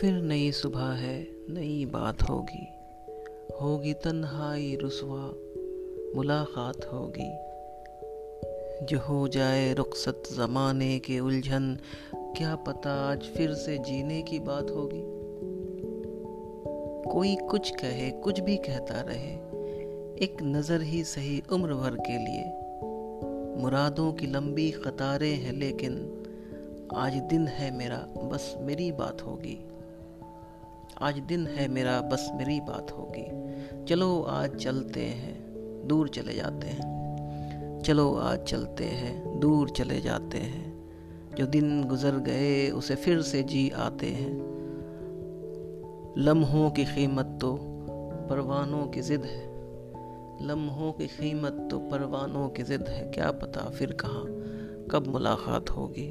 پھر نئی صبح ہے نئی بات ہوگی، ہوگی تنہائی رسوا ملاقات ہوگی، جو ہو جائے رخصت زمانے کے الجھن، کیا پتہ آج پھر سے جینے کی بات ہوگی۔ کوئی کچھ کہے، کچھ بھی کہتا رہے، ایک نظر ہی سہی عمر بھر کے لیے۔ مرادوں کی لمبی قطاریں ہیں، لیکن آج دن ہے میرا، بس میری بات ہوگی، آج دن ہے میرا، بس میری بات ہوگی۔ چلو آج چلتے ہیں، دور چلے جاتے ہیں، چلو آج چلتے ہیں، دور چلے جاتے ہیں۔ جو دن گزر گئے اسے پھر سے جی آتے ہیں، لمحوں کی قیمت تو پروانوں کی ضد ہے، لمحوں کی قیمت تو پروانوں کی ضد ہے، کیا پتہ پھر کہاں کب ملاقات ہوگی۔